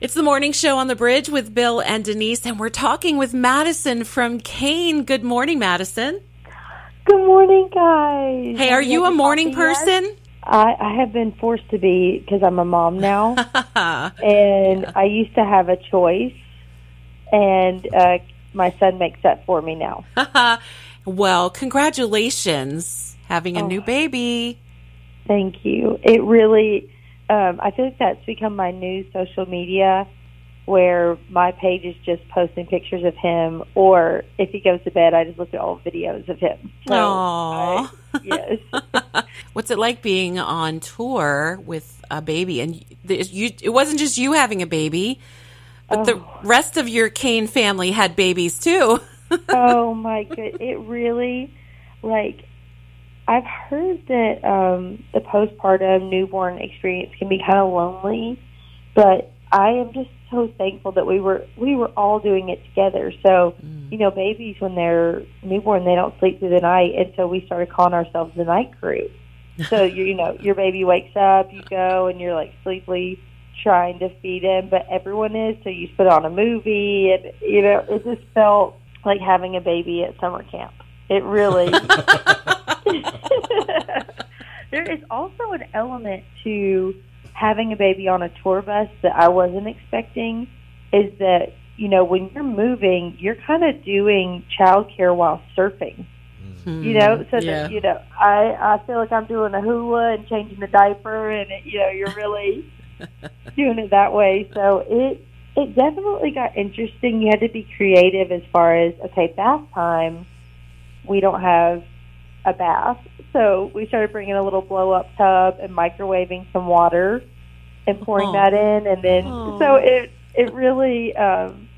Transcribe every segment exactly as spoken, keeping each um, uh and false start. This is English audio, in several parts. It's the morning show on The Bridge with Bill and Denise, and we're talking with Madison from Cain. Good morning, Madison. Good morning, guys. Hey, are you a morning person? Yet? I, I have been forced to be because I'm a mom now, and yeah. I used to have a choice, and uh, my son makes that for me now. Well, congratulations, having a oh, new baby. Thank you. It really... Um, I feel like that's become my new social media, where my page is just posting pictures of him, or if he goes to bed, I just look at old videos of him. So Aww. I, yes. What's it like being on tour with a baby? And you, it wasn't just you having a baby, but oh. the rest of your Cain family had babies too. Oh my good! It really, like... I've heard that um, the postpartum newborn experience can be kind of lonely, but I am just so thankful that we were we were all doing it together. So, mm. you know, babies, when they're newborn, they don't sleep through the night, and so we started calling ourselves the night crew. So, you, you know, your baby wakes up, you go, and you're, like, sleepily trying to feed him, but everyone is, so you put on a movie, and, you know, it just felt like having a baby at summer camp. It really... There is also an element to having a baby on a tour bus that I wasn't expecting, is that, you know, when you're moving, you're kind of doing childcare while surfing, mm-hmm. you know, so yeah. that, you know, I, I feel like I'm doing a hula and changing the diaper, and, it, you know, you're really doing it that way. So it, it definitely got interesting. You had to be creative as far as, okay, bath time, we don't have a bath, so we started bringing a little blow-up tub and microwaving some water and pouring Aww. that in, and then Aww. so it it really um,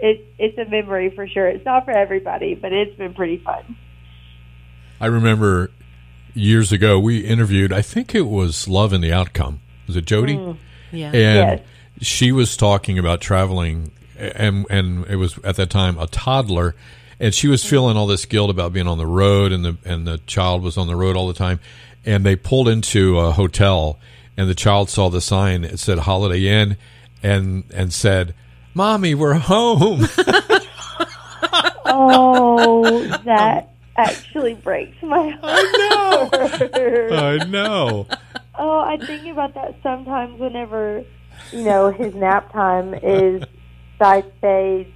it it's a memory for sure. It's not for everybody, but it's been pretty fun. I remember years ago we interviewed, I think it was Love and the Outcome. Was it Jody? Mm. Yeah, and yes. she was talking about traveling, and and it was at that time a toddler. And she was feeling all this guilt about being on the road, and the and the child was on the road all the time. And they pulled into a hotel, and the child saw the sign. It said Holiday Inn, and and said, "Mommy, we're home." Oh, that actually breaks my heart. I know. I know. Oh, I think about that sometimes whenever, you know, his nap time is side stage,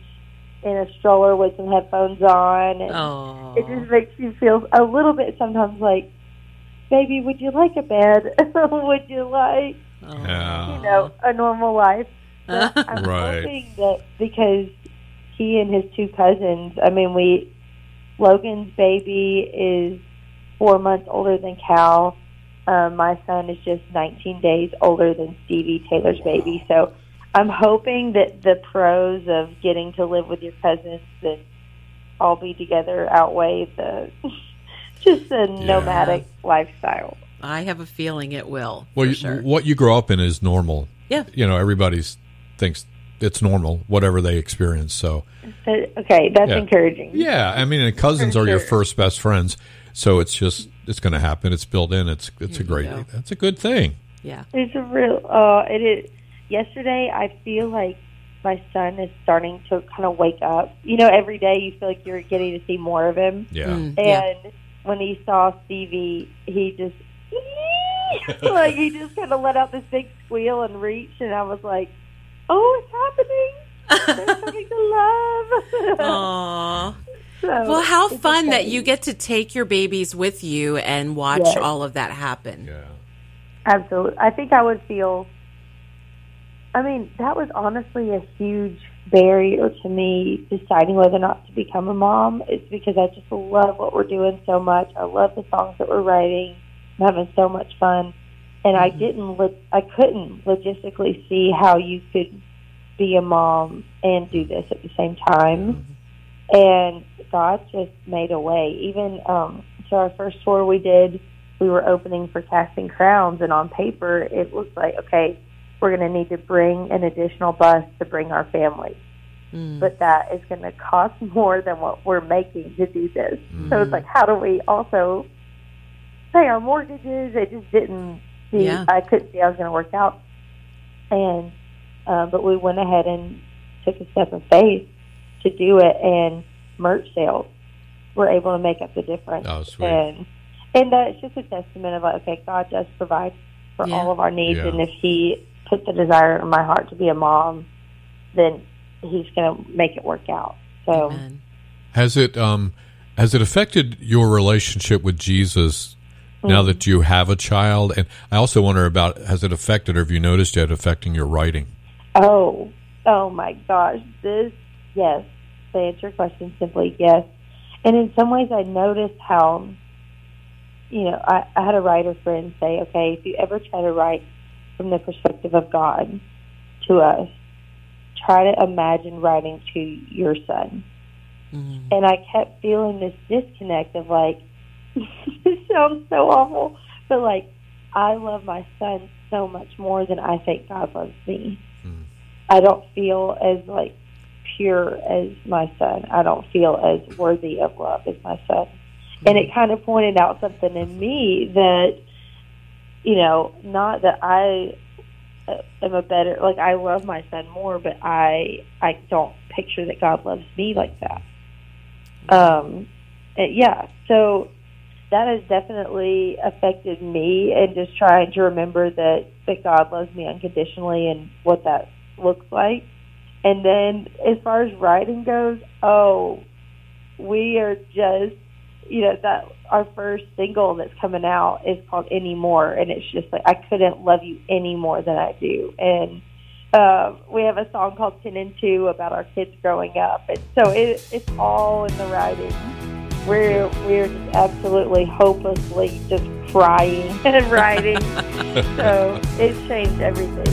in a stroller with some headphones on, and Aww. it just makes you feel a little bit sometimes like, baby, would you like a bed? Would you like, Aww. you know, a normal life? But I'm right. hoping that, because he and his two cousins, I mean, we, Logan's baby is four months older than Cal. Um, my son is just nineteen days older than Stevie, Taylor's baby, so I'm hoping that the pros of getting to live with your cousins and all be together outweigh the just the yeah. nomadic lifestyle. I have a feeling it will. Well, you, sure. what you grow up in is normal. Yeah, you know, everybody thinks it's normal, whatever they experience. So, okay, that's yeah. encouraging. Yeah, I mean, and cousins For are sure. your first best friends, so it's just it's going to happen. It's built in. It's it's there a great. Go. That's a good thing. Yeah, it's a real. Uh, it is. Yesterday, I feel like my son is starting to kind of wake up. You know, every day you feel like you're getting to see more of him. Yeah. Mm, and yeah. when he saw Stevie, he just, like, he just kind of let out this big squeal and reached, and I was like, oh, it's happening. There's something to love. Aww. So, well, how fun that you get to take your babies with you and watch yes. all of that happen. Yeah. Absolutely. I think I would feel... I mean, that was honestly a huge barrier to me deciding whether or not to become a mom. It's because I just love what we're doing so much. I love the songs that we're writing. I'm having so much fun. And I didn't, lo- I couldn't logistically see how you could be a mom and do this at the same time. And God just made a way. Even um, so, our first tour we did, we were opening for Casting Crowns, and on paper it looked like, okay, we're going to need to bring an additional bus to bring our family. Mm. But that is going to cost more than what we're making to do this. Mm. So it's like, how do we also pay our mortgages? It just didn't see, yeah. I couldn't see how it was going to work out. And Uh, but we went ahead and took a step of faith to do it, and merch sales were able to make up the difference. Oh, sweet. And, and that's just a testament of, like, okay, God does provide for yeah. all of our needs, yeah. and if He put the desire in my heart to be a mom, then He's going to make it work out. So, Amen. Has it um, has it affected your relationship with Jesus mm-hmm. now that you have a child? And I also wonder about, has it affected, or have you noticed it affecting your writing? Oh, oh my gosh. This, yes. To answer your question simply, yes. And in some ways I noticed how, you know, I, I had a writer friend say, okay, if you ever try to write from the perspective of God to us, try to imagine writing to your son. Mm-hmm. And I kept feeling this disconnect of, like, this sounds so awful, but, like, I love my son so much more than I think God loves me. Mm-hmm. I don't feel as, like, pure as my son. I don't feel as worthy of love as my son. Mm-hmm. And it kind of pointed out something in me that, you know, not that I am a better, like, I love my son more, but I I don't picture that God loves me like that. Um, and yeah, so that has definitely affected me, and just trying to remember that, that God loves me unconditionally and what that looks like. And then as far as writing goes, oh, we are just, you know, that our first single that's coming out is called Anymore, and it's just like, I couldn't love you any more than I do. And uh, we have a song called ten and two about our kids growing up, and so it, it's all in the writing. We're we're just absolutely hopelessly just crying and writing. So it's changed everything.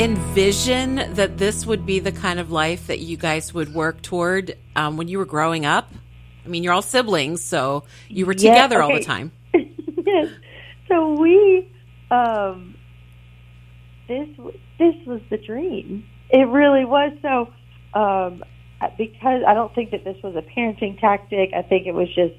Envision that this would be the kind of life that you guys would work toward um, when you were growing up? I mean, you're all siblings, so you were together yeah, okay. all the time. Yes. So we um, this this was the dream. It really was. So um, because I don't think that this was a parenting tactic. I think it was just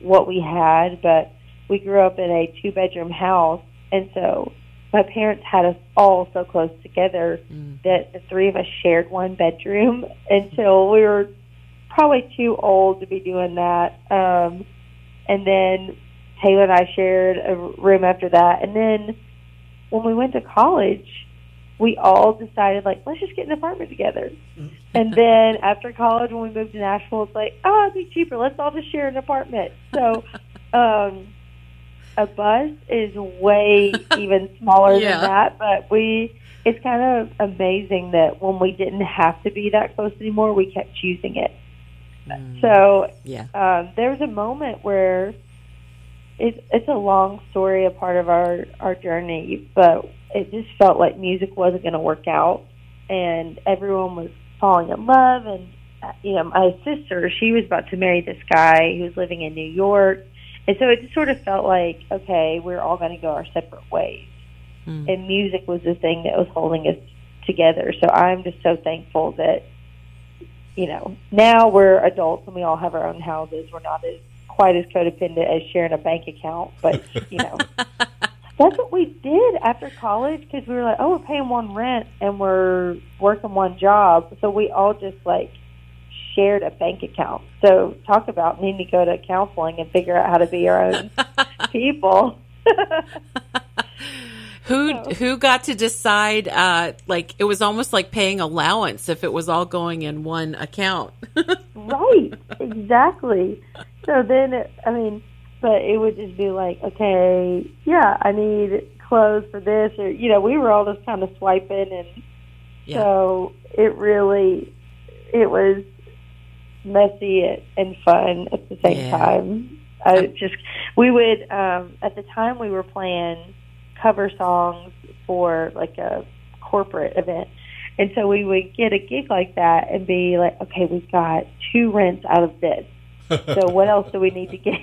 what we had. But we grew up in a two-bedroom house, and so my parents had us all so close together mm. that the three of us shared one bedroom until we were probably too old to be doing that. Um, and then Taylor and I shared a room after that. And then when we went to college, we all decided, like, let's just get an apartment together. And then after college, when we moved to Nashville, it's like, oh, it'd be cheaper. Let's all just share an apartment. So um, a bus is way even smaller yeah. than that. But we it's kind of amazing that when we didn't have to be that close anymore, we kept choosing it. Mm. So yeah. um, there was a moment where it's, it's a long story, a part of our, our journey, but it just felt like music wasn't going to work out, and everyone was falling in love. And, you know, my sister, she was about to marry this guy who was living in New York. And so it just sort of felt like, okay, we're all going to go our separate ways. Mm. And music was the thing that was holding us together. So I'm just so thankful that, you know, now we're adults and we all have our own houses. We're not as quite as codependent as sharing a bank account, but, you know. That's what we did after college, because we were like, oh, we're paying one rent and we're working one job. So we all just, like, shared a bank account. So talk about needing to go to counseling and figure out how to be our own people. Who so. who got to decide, uh, like, it was almost like paying allowance if it was all going in one account. Right, exactly. So then, it, I mean... But it would just be like, okay, yeah, I need clothes for this. Or, you know, we were all just kind of swiping. And yeah. so it really, it was messy and fun at the same yeah. time. I just, we would, um, at the time we were playing cover songs for like a corporate event. And so we would get a gig like that and be like, okay, we've got two rents out of this. So what else do we need to get?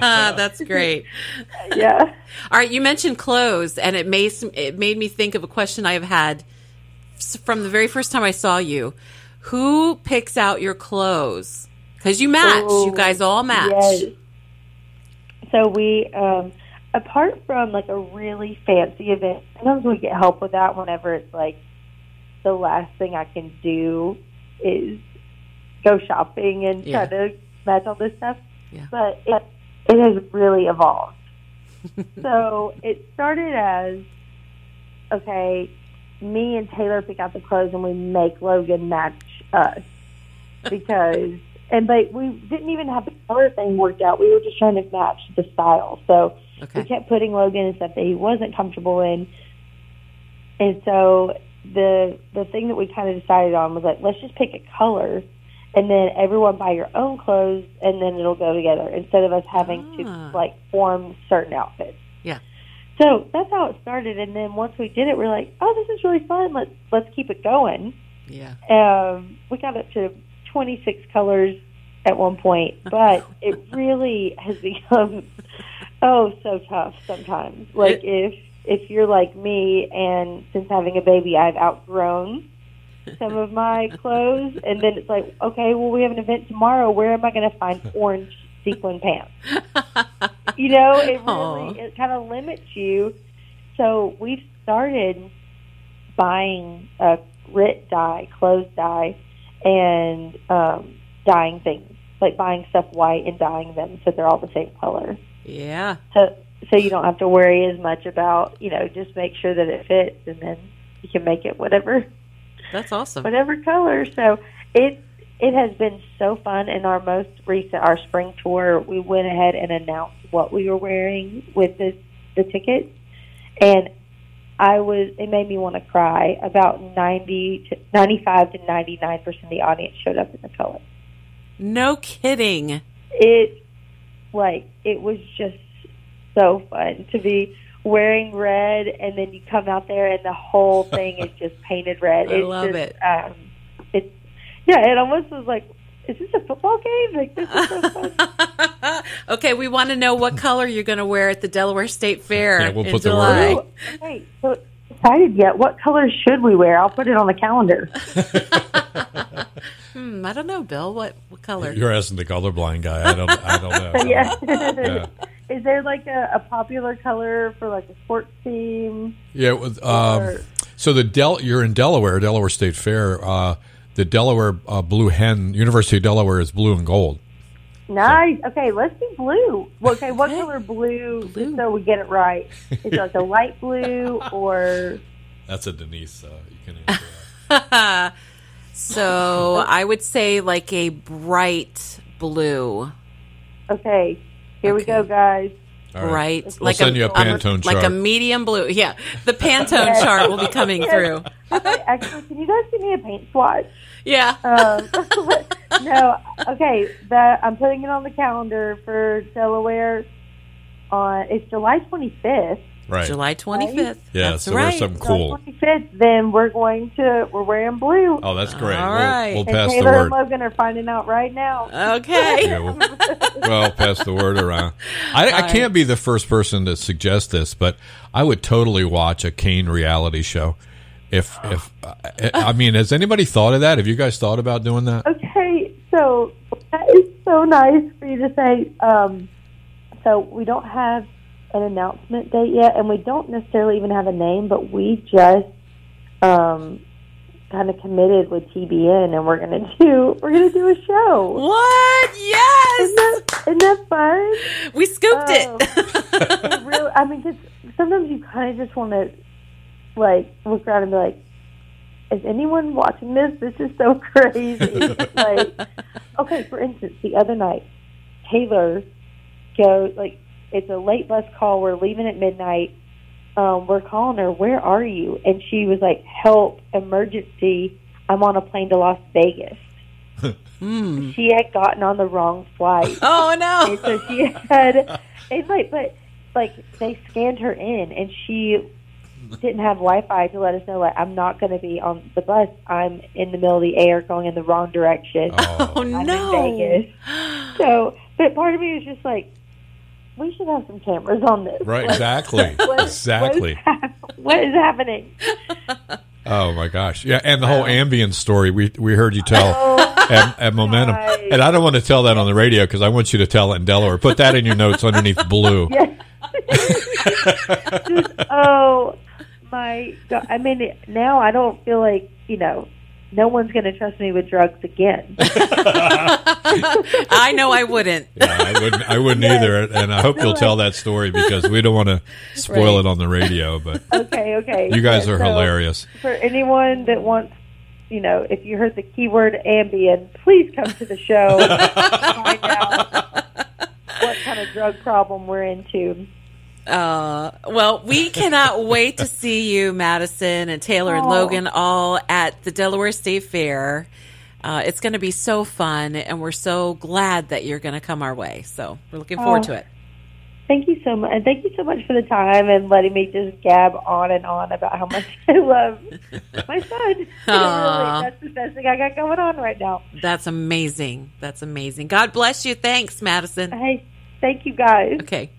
That's great. Yeah. All right. You mentioned clothes, and it made it made me think of a question I have had from the very first time I saw you. Who picks out your clothes? Because you match. Oh, you guys all match. Yes. So we, um, apart from like a really fancy event, sometimes we get help with that. Whenever it's like the last thing I can do is go shopping and yeah. try to match all this stuff. Yeah. But it, it has really evolved. So it started as, okay, me and Taylor pick out the clothes and we make Logan match us. Because, and but we didn't even have the color thing worked out. We were just trying to match the style. So okay. we kept putting Logan in stuff that he wasn't comfortable in. And so the the thing that we kind of decided on was like, let's just pick a color. And then everyone buy your own clothes, and then it'll go together instead of us having ah. to, like, form certain outfits. Yeah. So that's how it started. And then once we did it, we were like, oh, this is really fun. Let's let's keep it going. Yeah. Um, we got up to twenty-six colors at one point, but it really has become, oh, so tough sometimes. Like, if, if you're like me, and since having a baby, I've outgrown some of my clothes, and then it's like, okay, well, we have an event tomorrow. Where am I going to find orange sequin pants? You know, it really it kind of limits you. So we've started buying a Rit dye, clothes dye, and um, dyeing things, like buying stuff white and dyeing them so they're all the same color. Yeah. So so you don't have to worry as much about, you know, just make sure that it fits, and then you can make it whatever. That's awesome. Whatever color. So it it has been so fun. In our most recent, our spring tour, we went ahead and announced what we were wearing with the, the tickets. And I was it made me want to cry. About ninety to ninety-five to ninety-nine percent of the audience showed up in the color. No kidding. It, like, it was just so fun to be wearing red, and then you come out there and the whole thing is just painted red. I it's love just, it. Um, it's yeah, it almost was like is this a football game? Like, this is so fun. Okay, we want to know what color you're going to wear at the Delaware State Fair. Yeah, we'll in put July. The word. Ooh, okay, so excited yet? What color should we wear? I'll put it on the calendar. hmm, I don't know, Bill. What what color? You're asking the colorblind guy. I don't. I don't know. yeah. yeah. Is there like a, a popular color for like a sports team? Yeah. With, um, so the Del, you're in Delaware, Delaware State Fair. Uh, the Delaware uh, Blue Hen, University of Delaware, is blue and gold. Nice. So. Okay, let's do blue. Okay, what color blue, blue? So we get it right. Is it like a light blue or? That's a Denise. Uh, you can answer that. So I would say like a bright blue. Okay. Here okay. we go, guys. All right. Right. We'll like send a, you a Pantone um, chart. Like a medium blue. Yeah. The Pantone chart will be coming yes. through. Okay, actually, can you guys give me a paint swatch? Yeah. Um, no. Okay. The, I'm putting it on the calendar for Delaware. On, it's July twenty-fifth. Right. July twenty-fifth. Right? Yeah, that's so right. We're something cool. July twenty-fifth, then we're going to, we're wearing blue. Oh, that's great. All right. We'll, we'll pass the word. And Taylor and Logan are finding out right now. Okay. yeah, we'll, well, pass the word around. I, I can't be the first person to suggest this, but I would totally watch a Cain reality show. If, if I, I mean, has anybody thought of that? Have you guys thought about doing that? Okay. So that is so nice for you to say. Um, so we don't have an announcement date yet, and we don't necessarily even have a name, but we just um, kind of committed with T B N, and we're gonna do we're gonna do a show. What? Yes! Isn't that, isn't that fun? We scooped um, it. Really, I mean, 'cause sometimes you kind of just want to like look around and be like, "Is anyone watching this? This is so crazy!" Like, okay, for instance, the other night, Taylor goes like. It's a late bus call. We're leaving at midnight. Um, we're calling her, where are you? And she was like, help, emergency. I'm on a plane to Las Vegas. mm. She had gotten on the wrong flight. Oh, no. And so she had, it's like, but like they scanned her in and she didn't have Wi-Fi to let us know, like, I'm not going to be on the bus. I'm in the middle of the air going in the wrong direction. Oh, I'm no. in Vegas. So, but part of me was just like, we should have some cameras on this. Right, like, exactly. What, exactly. What is, what is happening? Oh, my gosh. Yeah, and the whole Ambien story we we heard you tell oh, at, at Momentum. Right. And I don't want to tell that on the radio because I want you to tell it in Delaware. Put that in your notes underneath blue. Yes. Just, oh, my God. I mean, now I don't feel like, you know, no one's going to trust me with drugs again. I know I wouldn't. Yeah, I wouldn't, I wouldn't yes. either. And I hope you'll tell that story because we don't want to spoil right. it on the radio. But okay, okay. You guys are so, hilarious. For anyone that wants, you know, if you heard the keyword Ambien, please come to the show and find out what kind of drug problem we're into. Uh, well, we cannot wait to see you, Madison and Taylor Aww. and Logan, all at the Delaware State Fair. Uh, it's going to be so fun, and we're so glad that you're going to come our way. So we're looking forward Aww. to it. Thank you so much. And thank you so much for the time and letting me just gab on and on about how much I love my son. Really, that's the best thing I got going on right now. That's amazing. That's amazing. God bless you. Thanks, Madison. Hey, thank you, guys. Okay.